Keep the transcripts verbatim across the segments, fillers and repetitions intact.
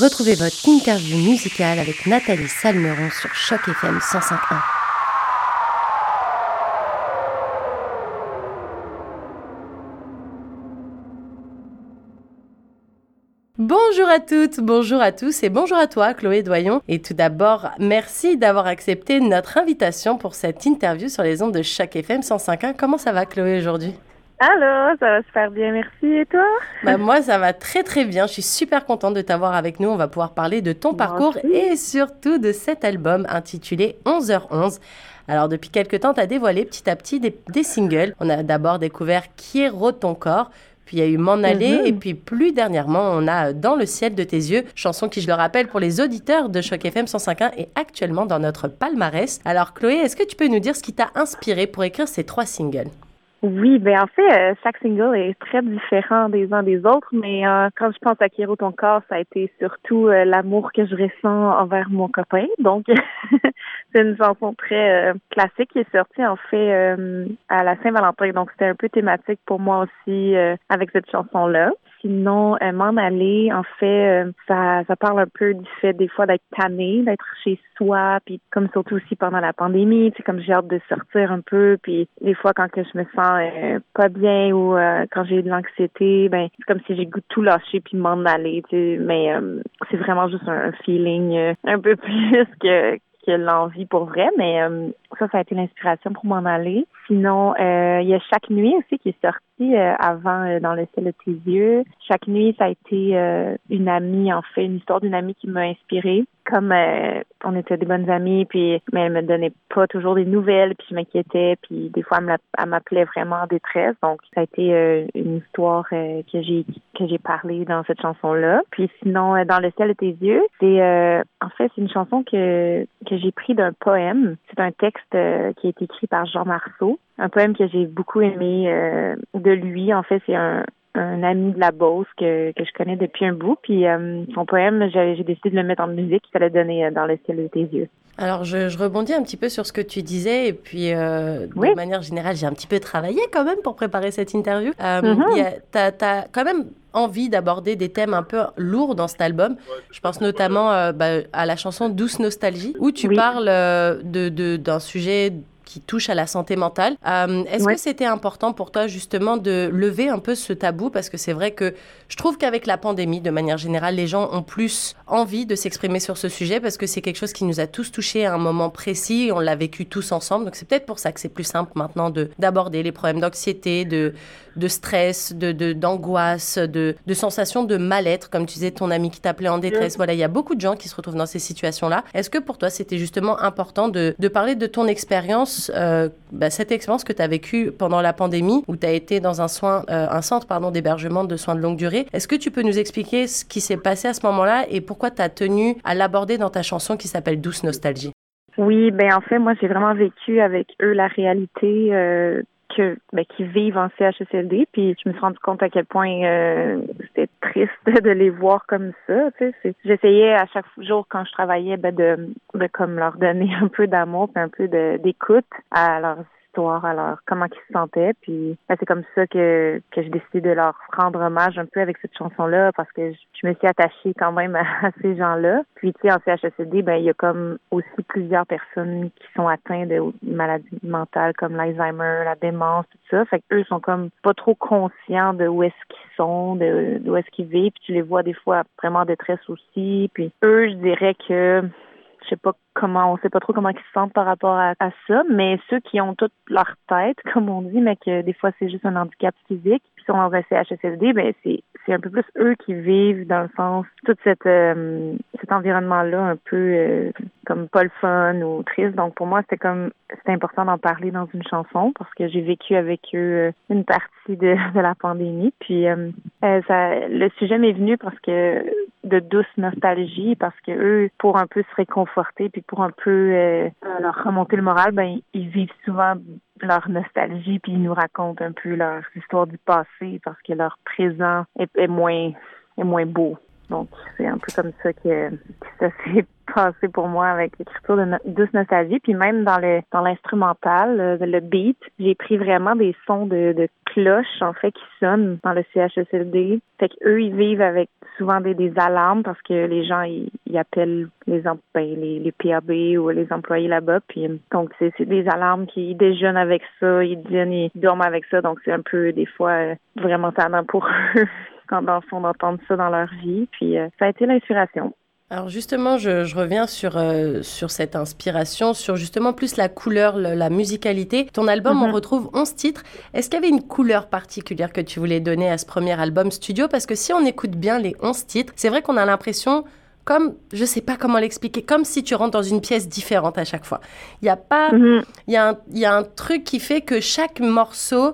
Retrouvez votre interview musicale avec Nathalie Salmeron sur Choc F M cent cinq point un. Bonjour à toutes, bonjour à tous et bonjour à toi Chloé Doyon. Et tout d'abord, merci d'avoir accepté notre invitation pour cette interview sur les ondes de Choc F M cent cinq point un. Comment ça va Chloé aujourd'hui ? Allô, ça va super bien, merci. Et toi ? Bah moi, ça va très très bien. Je suis super contente de t'avoir avec nous. On va pouvoir parler de ton parcours et surtout de cet album intitulé onze heures onze. Alors, depuis quelques temps, tu as dévoilé petit à petit des, des singles. On a d'abord découvert Quiero ton corps. Puis il y a eu M'en aller, mmh. et puis plus dernièrement, on a Dans le ciel de tes yeux, chanson qui, je le rappelle, pour les auditeurs de Choc F M cent cinq point un est actuellement dans notre palmarès. Alors Chloé, est-ce que tu peux nous dire ce qui t'a inspiré pour écrire ces trois singles ? Oui, ben en fait, euh, chaque single est très différent des uns des autres, mais euh, quand je pense à Quiero ton corps, ça a été surtout euh, l'amour que je ressens envers mon copain. Donc, c'est une chanson très euh, classique qui est sortie en fait euh, à la Saint-Valentin. Donc, c'était un peu thématique pour moi aussi euh, avec cette chanson-là. Sinon, euh, M'en aller, en fait, euh, ça, ça parle un peu du fait des fois d'être tanné, d'être chez soi, puis comme surtout aussi pendant la pandémie, tu sais, comme j'ai hâte de sortir un peu, puis des fois quand que je me sens euh, pas bien ou euh, quand j'ai de l'anxiété, ben c'est comme si j'ai goût de tout lâcher puis m'en aller, tu sais, mais euh, c'est vraiment juste un, un feeling euh, un peu plus que que l'envie pour vrai, mais euh, ça, ça a été l'inspiration pour M'en aller. Sinon, euh, il y a Chaque nuit aussi qui est sorti euh, avant euh, Dans le ciel de tes yeux. Chaque nuit, ça a été euh, une amie, en fait, une histoire d'une amie qui m'a inspirée. Comme euh, on était des bonnes amies, puis mais elle me donnait pas toujours des nouvelles, puis je m'inquiétais, puis des fois, elle m'appelait vraiment en détresse. Donc, ça a été euh, une histoire euh, que j'ai que j'ai parlé dans cette chanson-là. Puis sinon, euh, Dans le ciel de tes yeux, c'est euh, en fait, c'est une chanson que, que j'ai pris d'un poème. C'est un texte euh, qui est écrit par Jean Marceau. Un poème que j'ai beaucoup aimé euh, de lui. En fait, c'est un, un ami de la Beauce que, que je connais depuis un bout. Puis euh, son poème, j'ai, j'ai décidé de le mettre en musique. Ça l'a donné euh, Dans le ciel de tes yeux. Alors, je, je rebondis un petit peu sur ce que tu disais. Et puis, euh, oui. de manière générale, j'ai un petit peu travaillé quand même pour préparer cette interview. Euh, mm-hmm. y a, t'as, t'as quand même envie d'aborder des thèmes un peu lourds dans cet album. Je pense notamment euh, bah, à la chanson « Douce nostalgie » où tu oui. parles euh, de, de, d'un sujet qui touche à la santé mentale. Euh, est-ce ouais. que c'était important pour toi, justement, de lever un peu ce tabou ? Parce que c'est vrai que je trouve qu'avec la pandémie, de manière générale, les gens ont plus envie de s'exprimer sur ce sujet parce que c'est quelque chose qui nous a tous touchés à un moment précis. On l'a vécu tous ensemble. Donc, c'est peut-être pour ça que c'est plus simple maintenant de, d'aborder les problèmes d'anxiété, de, de stress, de, de, d'angoisse, de, de sensations de mal-être. Comme tu disais, ton ami qui t'appelait en détresse. Voilà, il y a beaucoup de gens qui se retrouvent dans ces situations-là. Est-ce que pour toi, c'était justement important de, de parler de ton expérience Euh, bah, cette expérience que tu as vécue pendant la pandémie, où tu as été dans un, soin, euh, un centre pardon, d'hébergement de soins de longue durée. Est-ce que tu peux nous expliquer ce qui s'est passé à ce moment-là et pourquoi tu as tenu à l'aborder dans ta chanson qui s'appelle « Douce nostalgie » ? Oui, ben, en fait, moi, j'ai vraiment vécu avec eux la réalité euh, que, ben, qu'ils vivent en C H S L D. Puis je me suis rendu compte à quel point euh, c'était triste de les voir comme ça. Tu sais, c'est... J'essayais à chaque jour quand je travaillais ben, de, de comme leur donner un peu d'amour, puis un peu de, d'écoute à leur histoire, à leur comment ils se sentaient. Puis ben, c'est comme ça que que j'ai décidé de leur rendre hommage un peu avec cette chanson-là, parce que je, je me suis attachée quand même à, à ces gens-là. Puis tu sais, en C H S L D, ben il y a comme aussi plusieurs personnes qui sont atteintes de maladies mentales comme l'Alzheimer, la démence, tout ça. Fait que eux sont comme pas trop conscients de où est-ce qu'ils sont, de d'où est-ce qu'ils vivent. Puis tu les vois des fois vraiment en détresse aussi. Puis eux, je dirais que je sais pas comment, on sait pas trop comment ils se sentent par rapport à, à ça, mais ceux qui ont toute leur tête, comme on dit, mais que des fois c'est juste un handicap physique, puis sont dans un C H S L D, ben c'est c'est un peu plus eux qui vivent dans le sens tout cette euh, cet environnement-là un peu euh, comme pas le fun ou triste. Donc pour moi c'était comme c'était important d'en parler dans une chanson parce que j'ai vécu avec eux une partie de, de la pandémie. Puis euh, ça le sujet m'est venu parce que de douce nostalgie, parce que eux pour un peu se réconforter puis pour un peu euh, leur remonter le moral, ben ils vivent souvent leur nostalgie, puis ils nous racontent un peu leur histoire du passé parce que leur présent est, est moins est moins beau. Donc, c'est un peu comme ça que, que ça s'est passé pour moi avec l'écriture de no- Douce Nostalgie. Puis même dans le dans l'instrumental, le, le beat, j'ai pris vraiment des sons de, de cloches, en fait, qui sonnent dans le C H S L D. Fait qu'eux, ils vivent avec souvent des, des alarmes parce que les gens, ils, ils appellent les, em- ben, les les P A B ou les employés là-bas. Puis donc, c'est, c'est des alarmes qui déjeunent avec ça, ils dînent, ils dorment avec ça. Donc, c'est un peu, des fois, euh, vraiment tannant pour eux quand dans le fond d'entendre ça dans leur vie. Puis euh, ça a été l'inspiration. Alors justement, je, je reviens sur, euh, sur cette inspiration, sur justement plus la couleur, le, la musicalité. Ton album, mm-hmm. on retrouve onze titres. Est-ce qu'il y avait une couleur particulière que tu voulais donner à ce premier album studio? Parce que si on écoute bien les onze titres, c'est vrai qu'on a l'impression, comme, je sais pas comment l'expliquer, comme si tu rentres dans une pièce différente à chaque fois. Il y a pas, mm-hmm. il y a un, il y a un truc qui fait que chaque morceau,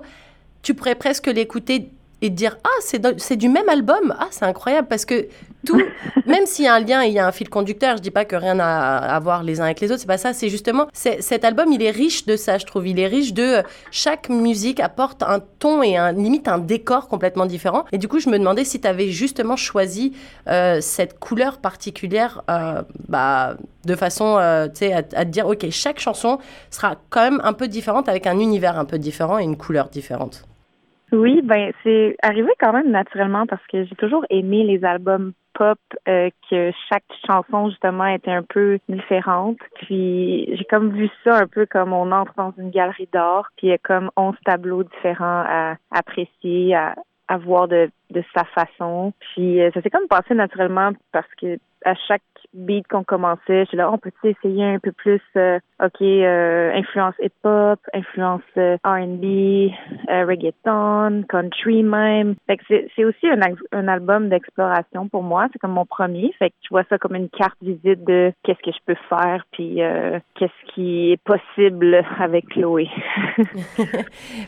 tu pourrais presque l'écouter et te dire « Ah, c'est, de, c'est du même album ! Ah, c'est incroyable !» Parce que tout, même s'il y a un lien et il y a un fil conducteur, je dis pas que rien n'a à voir les uns avec les autres, c'est pas ça, c'est justement, c'est, cet album, il est riche de ça, je trouve. Il est riche de... Euh, chaque musique apporte un ton et un, limite un décor complètement différent. Et du coup, je me demandais si tu avais justement choisi euh, cette couleur particulière euh, bah, de façon euh, tu sais, à, à te dire « Ok, chaque chanson sera quand même un peu différente avec un univers un peu différent et une couleur différente. » Oui, ben c'est arrivé quand même naturellement parce que j'ai toujours aimé les albums pop, euh, que chaque chanson justement était un peu différente. Puis j'ai comme vu ça un peu comme on entre dans une galerie d'art, puis il y a comme onze tableaux différents à apprécier, à, à voir de, de sa façon. Puis ça s'est comme passé naturellement parce que à chaque beat qu'on commençait, j'étais là, oh, on peut essayer un peu plus, euh, ok, euh, influence hip-hop, influence euh, R and B, euh, reggaeton, country même. Fait que c'est, c'est aussi un, un album d'exploration pour moi, c'est comme mon premier, fait que je vois ça comme une carte visite de qu'est-ce que je peux faire, puis euh, qu'est-ce qui est possible avec Chloé.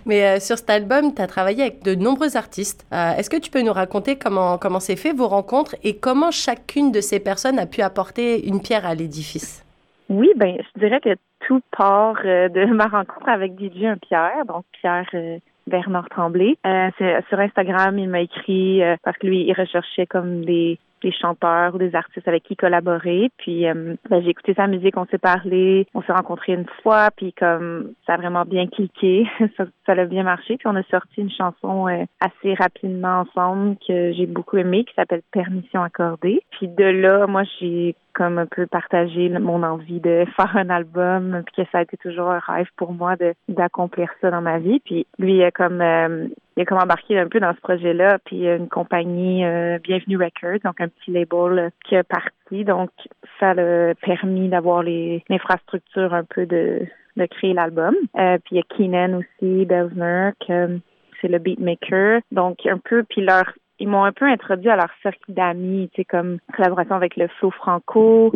Mais euh, sur cet album, tu as travaillé avec de nombreux artistes. Euh, est-ce que tu peux nous raconter comment, comment s'est fait vos rencontres et comment chacune de ces personnes a pu apporter une pierre à l'édifice? Oui, ben, je dirais que tout part euh, de ma rencontre avec D J Unpier, donc Pierre... Euh Bernard Tremblay. Euh, c'est, sur Instagram, il m'a écrit euh, parce que lui, il recherchait comme des, des chanteurs ou des artistes avec qui collaborer. Puis euh, ben, j'ai écouté sa musique, on s'est parlé, on s'est rencontrés une fois, puis comme ça a vraiment bien cliqué, ça, ça a bien marché. Puis on a sorti une chanson euh, assez rapidement ensemble que j'ai beaucoup aimée, qui s'appelle Permission accordée. Puis de là, moi, j'ai comme un peu partagé mon envie de faire un album, puis que ça a été toujours un rêve pour moi de d'accomplir ça dans ma vie. Puis lui, il a comme euh, il a comme embarqué un peu dans ce projet-là, puis il y a une compagnie euh, Bienvenue Records, donc un petit label qui est parti, donc ça l'a permis d'avoir les l'infrastructure un peu de de créer l'album. Euh, puis il y a Kenan aussi Belzner, que c'est le beatmaker, donc un peu, puis leur ils m'ont un peu introduit à leur cercle d'amis, tu sais, comme collaboration avec LeFLOFRANCO.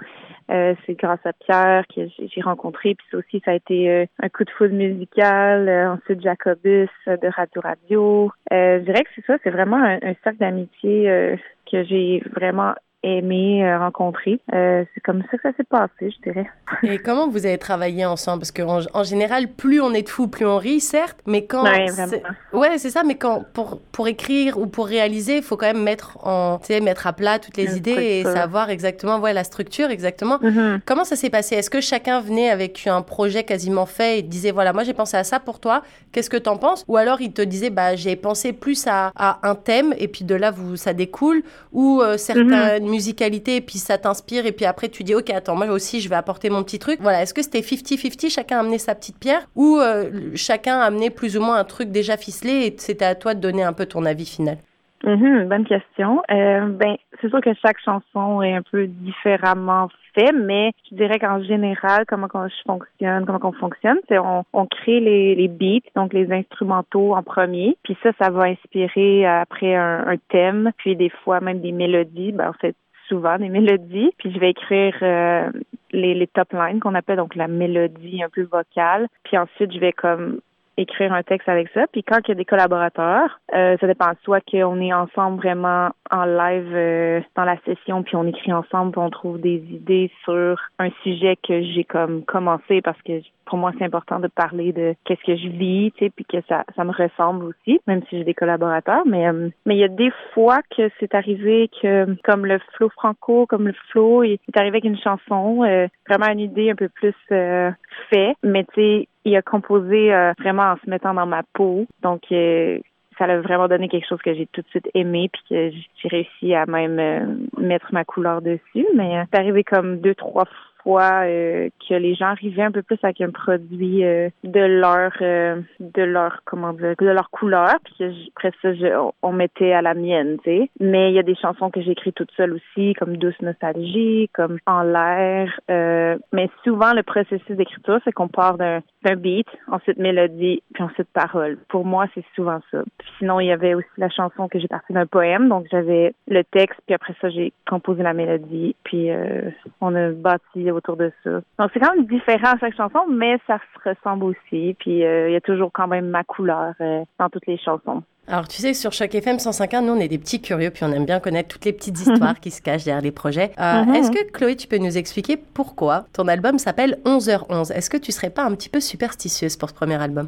Euh, c'est grâce à Pierre que j'ai, j'ai rencontré. Puis ça aussi, ça a été euh, un coup de foudre musical. Euh, ensuite, Jacobus euh, de Radio-Radio. Euh, je dirais que c'est ça, c'est vraiment un, un cercle d'amitié euh, que j'ai vraiment aimé euh, rencontrer. Euh, c'est comme ça que ça s'est passé, je dirais. Et comment vous avez travaillé ensemble? Parce qu'en en général, plus on est de fous, plus on rit, certes, mais quand... Ouais, c'est... ouais c'est ça, mais quand pour, pour écrire ou pour réaliser, il faut quand même mettre, en, mettre à plat toutes les une idées structure. Et savoir exactement ouais, la structure, exactement. Mm-hmm. Comment ça s'est passé? Est-ce que chacun venait avec un projet quasiment fait et disait, voilà, moi j'ai pensé à ça pour toi, qu'est-ce que t'en penses? Ou alors il te disait, bah, j'ai pensé plus à, à un thème et puis de là, vous, ça découle. Ou euh, certains... Mm-hmm. musicalité et puis ça t'inspire et puis après tu dis ok attends moi aussi je vais apporter mon petit truc, voilà. Est-ce que c'était cinquante cinquante, chacun amenait sa petite pierre ou euh, chacun amenait plus ou moins un truc déjà ficelé et c'était à toi de donner un peu ton avis final? Mm-hmm, bonne question. Euh, ben c'est sûr que chaque chanson est un peu différemment faite, mais je dirais qu'en général, comment qu'on fonctionne, comment qu'on fonctionne, c'est on, on crée les, les beats, donc les instrumentaux en premier, puis ça, ça va inspirer après un, un thème, puis des fois même des mélodies. Ben en fait, souvent des mélodies, puis je vais écrire euh, les, les top lines qu'on appelle, donc la mélodie un peu vocale, puis ensuite je vais comme écrire un texte avec ça. Puis quand il y a des collaborateurs, euh, ça dépend soit qu'on est ensemble vraiment en live euh, dans la session, puis on écrit ensemble, puis on trouve des idées sur un sujet que j'ai comme commencé parce que pour moi c'est important de parler de qu'est-ce que je vis, tu sais, puis que ça ça me ressemble aussi, même si j'ai des collaborateurs. Mais euh, mais il y a des fois que c'est arrivé que comme le flow franco, comme le flow, il est arrivé avec une chanson, euh, vraiment une idée un peu plus euh, fait, mais tu sais, il a composé euh, vraiment en se mettant dans ma peau, donc euh, ça a vraiment donné quelque chose que j'ai tout de suite aimé, puis que j'ai réussi à même euh, mettre ma couleur dessus. Mais euh, c'est arrivé comme deux, trois fois euh, que les gens arrivaient un peu plus avec un produit euh, de leur, euh, de leur, comment dire, de leur couleur, puis que je, après ça, je, on mettait à la mienne, tu sais. Mais il y a des chansons que j'écris toute seule aussi, comme Douce Nostalgie, comme En l'air. Euh, mais souvent, le processus d'écriture, c'est qu'on part d'un, d'un beat, ensuite mélodie, puis ensuite parole. Pour moi, c'est souvent ça. Sinon, il y avait aussi la chanson que j'ai partie d'un poème, donc j'avais le texte, puis après ça, j'ai composé la mélodie, puis euh, on a bâti autour de ça. Donc, c'est quand même différent à chaque chanson, mais ça se ressemble aussi, puis euh, il y a toujours quand même ma couleur euh, dans toutes les chansons. Alors, tu sais, sur Choc F M cent cinq point un, nous, on est des petits curieux, puis on aime bien connaître toutes les petites histoires qui se cachent derrière les projets. Euh, mm-hmm. Est-ce que, Chloé, tu peux nous expliquer pourquoi ton album s'appelle onze heures onze? Est-ce que tu serais pas un petit peu superstitieuse pour ce premier album?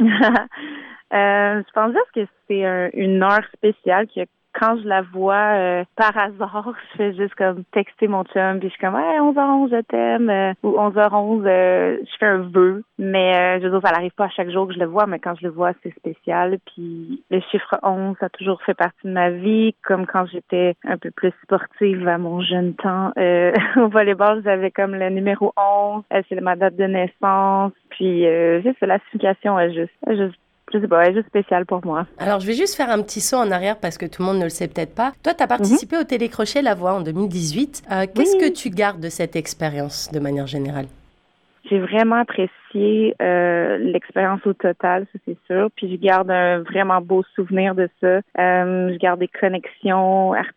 Euh, je pense juste que c'est un, une heure spéciale que quand je la vois euh, par hasard, je fais juste comme texter mon chum, puis je suis comme hey, onze heures onze, je t'aime, euh, ou onze heures onze, euh, je fais un vœu. Mais euh, je veux dire, ça n'arrive pas à chaque jour que je le vois, mais quand je le vois, c'est spécial. Puis le chiffre onze, ça a toujours fait partie de ma vie, comme quand j'étais un peu plus sportive à mon jeune temps. Euh, au volleyball, j'avais comme le numéro onze, c'est ma date de naissance. Puis euh, juste la signification, elle juste, elle juste Je sais pas, ouais, juste spécial pour moi. Alors, je vais juste faire un petit saut en arrière parce que tout le monde ne le sait peut-être pas. Toi, tu as participé mm-hmm. au télécrochet La Voix en deux mille dix-huit. Euh, qu'est-ce oui. que tu gardes de cette expérience de manière générale? J'ai vraiment apprécié euh, l'expérience au total, ça c'est sûr. Puis je garde un vraiment beau souvenir de ça. Euh, je garde des connexions artistiques.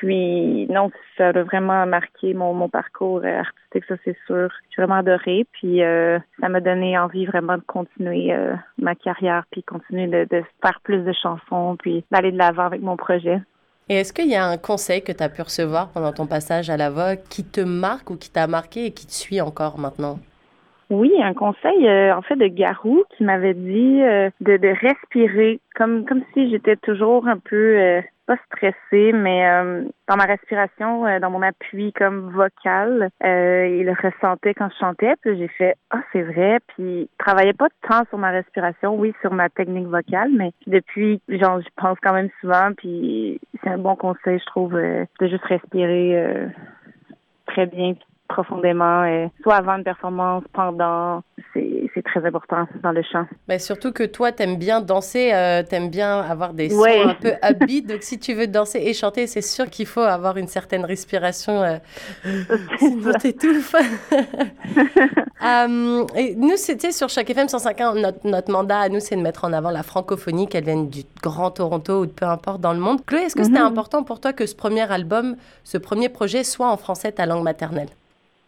Puis non, ça a vraiment marqué mon, mon parcours artistique, ça c'est sûr. J'ai vraiment adoré, puis euh, ça m'a donné envie vraiment de continuer euh, ma carrière, puis continuer de, de faire plus de chansons, puis d'aller de l'avant avec mon projet. Et est-ce qu'il y a un conseil que tu as pu recevoir pendant ton passage à La Voix qui te marque ou qui t'a marqué et qui te suit encore maintenant? Oui, un conseil euh, en fait de Garou qui m'avait dit euh, de, de respirer, comme, comme si j'étais toujours un peu... Euh, pas stressée, mais euh, dans ma respiration, euh, dans mon appui comme vocal, euh, il ressentait quand je chantais, puis j'ai fait « Ah, oh, c'est vrai », puis je travaillais pas tant sur ma respiration, oui, sur ma technique vocale, mais depuis, genre, j'y pense quand même souvent, puis c'est un bon conseil, je trouve, euh, de juste respirer euh, très bien, profondément, euh, soit avant une performance, pendant, c'est, c'est très important dans le chant. Mais surtout que toi, t'aimes bien danser, euh, t'aimes bien avoir des sons ouais. un peu upbeat, donc si tu veux danser et chanter, c'est sûr qu'il faut avoir une certaine respiration, euh, sinon ça. T'étouffes. um, et nous, c'était sur Choc F M cent cinq point un, notre, notre mandat à nous, c'est de mettre en avant la francophonie, qu'elle vienne du Grand Toronto ou de peu importe dans le monde. Chloé, est-ce que mm-hmm. c'était important pour toi que ce premier album, ce premier projet soit en français ta langue maternelle?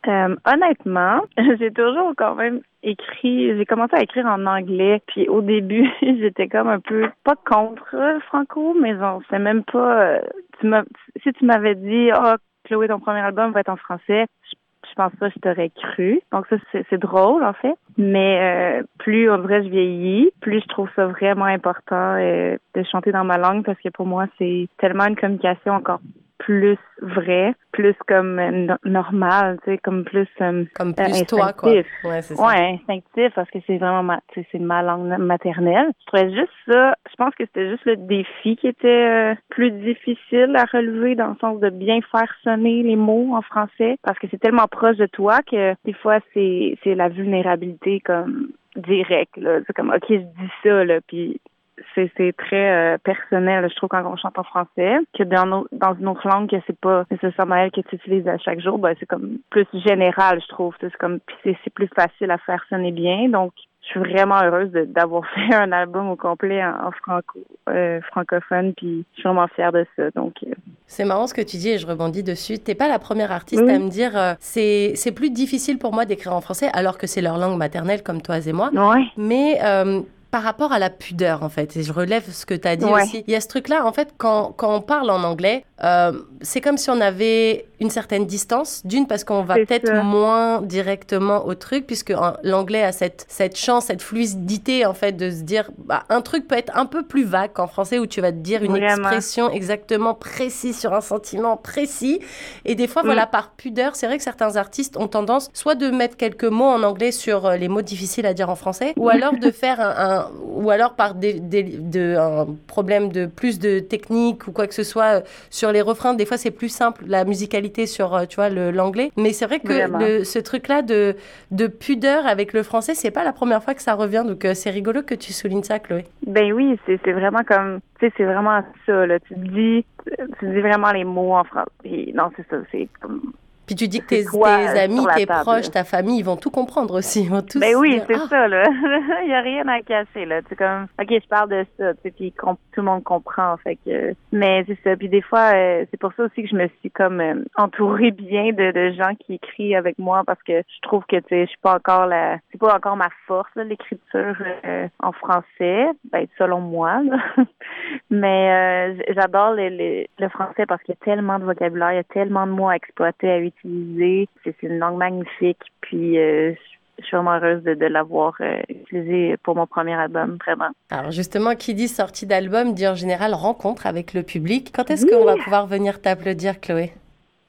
Euh, honnêtement, j'ai toujours quand même écrit, j'ai commencé à écrire en anglais, puis au début, j'étais comme un peu, pas contre Franco, mais on sait même pas, tu m'as, si tu m'avais dit, oh, Chloé, ton premier album va être en français, je, je pense pas que je t'aurais cru, donc ça, c'est, c'est drôle, en fait, mais euh, plus, on dirait, je vieillis, plus je trouve ça vraiment important euh, de chanter dans ma langue, parce que pour moi, c'est tellement une communication encore plus vrai, plus comme no- normal, tu sais, comme plus euh, comme plus instinctif. Toi quoi. Ouais, c'est ça. Ouais, instinctif parce que c'est vraiment ma, tu sais, c'est ma langue maternelle. Je trouvais juste ça, je pense que c'était juste le défi qui était euh, plus difficile à relever dans le sens de bien faire sonner les mots en français parce que c'est tellement proche de toi que des fois c'est c'est la vulnérabilité comme directe là, c'est comme OK, je dis ça là puis C'est, c'est très euh, personnel, je trouve, quand on chante en français, que dans, nos, dans une autre langue que c'est pas nécessairement elle que tu utilises à chaque jour, ben, c'est comme plus général, je trouve. C'est comme c'est, c'est plus facile à faire sonner bien. Donc, je suis vraiment heureuse de, d'avoir fait un album au complet en, en franco, euh, francophone, puis je suis vraiment fière de ça. Donc, euh. C'est marrant ce que tu dis et je rebondis dessus. T'es pas la première artiste oui. à me dire euh, c'est, c'est plus difficile pour moi d'écrire en français alors que c'est leur langue maternelle comme toi et moi. Ouais. Mais... Euh, par rapport à la pudeur, en fait. Et je relève ce que tu as dit ouais. aussi. Il y a ce truc-là, en fait, quand, quand on parle en anglais, euh, c'est comme si on avait une certaine distance. D'une, parce qu'on va c'est peut-être ça. moins directement au truc, puisque en, l'anglais a cette, cette chance, cette fluidité, en fait, de se dire... Bah, un truc peut être un peu plus vague qu'en français, où tu vas te dire une Vraiment. expression exactement précise sur un sentiment précis. Et des fois, mmh. voilà, par pudeur, c'est vrai que certains artistes ont tendance soit de mettre quelques mots en anglais sur les mots difficiles à dire en français, ou alors de faire un, un ou alors par des, des, de, un problème de plus de technique ou quoi que ce soit sur les refrains. Des fois, c'est plus simple la musicalité sur, tu vois, le, l'anglais. Mais c'est vrai que le, ce truc-là de, de pudeur avec le français, c'est pas la première fois que ça revient. Donc c'est rigolo que tu soulignes ça, Chloé. Ben oui, c'est, c'est vraiment comme, tu sais, c'est vraiment ça, là. Tu dis, tu dis vraiment les mots en français. Et non, c'est ça, c'est comme... Puis tu dis que tes, quoi, tes amis, tes table. proches, ta famille, ils vont tout comprendre aussi. Ils vont tous ben oui, dire, c'est ah. ça, là. Il n'y a rien à casser, là. C'est comme, OK, je parle de ça, tu sais, puis tout le monde comprend, fait que... Mais c'est ça. Puis des fois, euh, c'est pour ça aussi que je me suis comme euh, entourée bien de, de gens qui écrivent avec moi, parce que je trouve que, tu sais, je suis pas encore la... C'est pas encore ma force, là, l'écriture euh, en français, ben selon moi, là. Mais euh, j'adore le, le, le français parce qu'il y a tellement de vocabulaire, il y a tellement de mots à exploiter, à utiliser. C'est une langue magnifique, puis euh, je suis vraiment heureuse de, de l'avoir euh, utilisée pour mon premier album, vraiment. Alors justement, qui dit sortie d'album dit en général rencontre avec le public. Quand est-ce oui. qu'on va pouvoir venir t'applaudir, Chloé?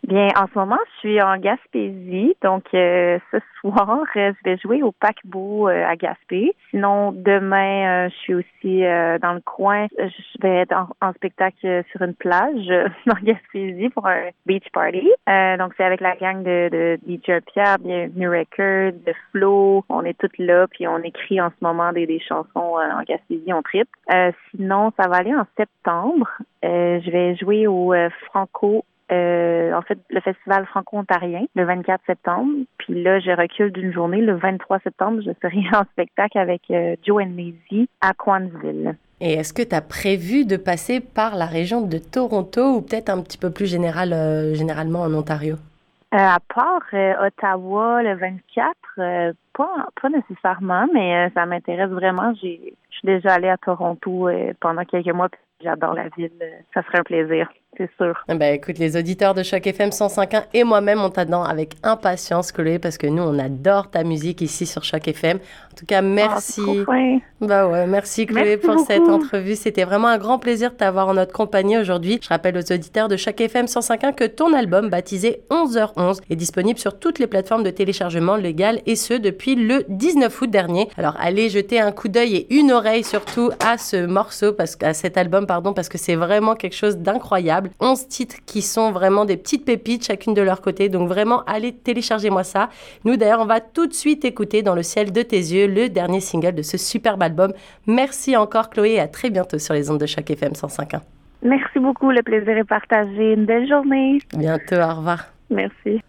Bien, en ce moment, je suis en Gaspésie, donc euh, ce soir, euh, je vais jouer au Paquebot euh, à Gaspé. Sinon, demain, euh, je suis aussi euh, dans le coin. Je vais être en, en spectacle sur une plage euh, dans Gaspésie pour un beach party. Euh, donc, c'est avec la gang de, de D J U N P I E R, Bienvenue Records, de Flo. On est toutes là, puis on écrit en ce moment des, des chansons euh, en Gaspésie, on tripe. Euh, sinon, ça va aller en septembre. Euh, je vais jouer au euh, Franco-Ontarien. Euh, en fait, le festival Franco-Ontarien, le vingt-quatre septembre. Puis là, je recule d'une journée. Le vingt-trois septembre, je serai en spectacle avec euh, Joe and Maisie à Coansville. Et est-ce que tu as prévu de passer par la région de Toronto ou peut-être un petit peu plus général, euh, généralement en Ontario? Euh, à part euh, Ottawa le vingt-quatre, euh, pas, pas nécessairement, mais euh, ça m'intéresse vraiment. Je suis déjà allée à Toronto euh, pendant quelques mois. Puis j'adore la ville. Ça serait un plaisir. C'est sûr. Eh ben, écoute, les auditeurs de Choc F M cent cinq virgule un et moi-même, on t'attend avec impatience, Chloé, parce que nous, on adore ta musique ici sur Choc F M. En tout cas, merci. Oh, bah ouais, merci, Chloé, merci pour beaucoup. Cette entrevue. C'était vraiment un grand plaisir de t'avoir en notre compagnie aujourd'hui. Je rappelle aux auditeurs de Choc F M cent cinq virgule un que ton album, baptisé onze heures onze, est disponible sur toutes les plateformes de téléchargement légales, et ce, depuis le dix-neuf août dernier. Alors, allez jeter un coup d'œil et une oreille surtout à ce morceau, parce, à cet album, pardon, parce que c'est vraiment quelque chose d'incroyable. onze titres qui sont vraiment des petites pépites, chacune de leur côté. Donc vraiment, allez, téléchargez-moi ça. Nous, d'ailleurs, on va tout de suite écouter Dans le ciel de tes yeux, le dernier single de ce superbe album. Merci encore, Chloé, et à très bientôt sur les ondes de Choc F M cent cinq virgule un. Merci beaucoup, le plaisir est partagé. Une belle journée. Bientôt, au revoir. Merci.